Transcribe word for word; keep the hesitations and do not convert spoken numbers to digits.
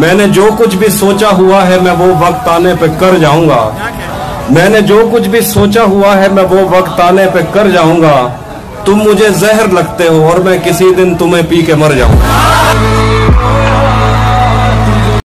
میں نے جو کچھ بھی سوچا ہوا ہے میں وہ وقت آنے پہ کر جاؤں گا. میں نے جو کچھ بھی سوچا ہوا ہے میں وہ وقت آنے پہ کر جاؤں گا. تم مجھے زہر لگتے ہو اور میں کسی دن تمہیں پی کے مر جاؤں گا.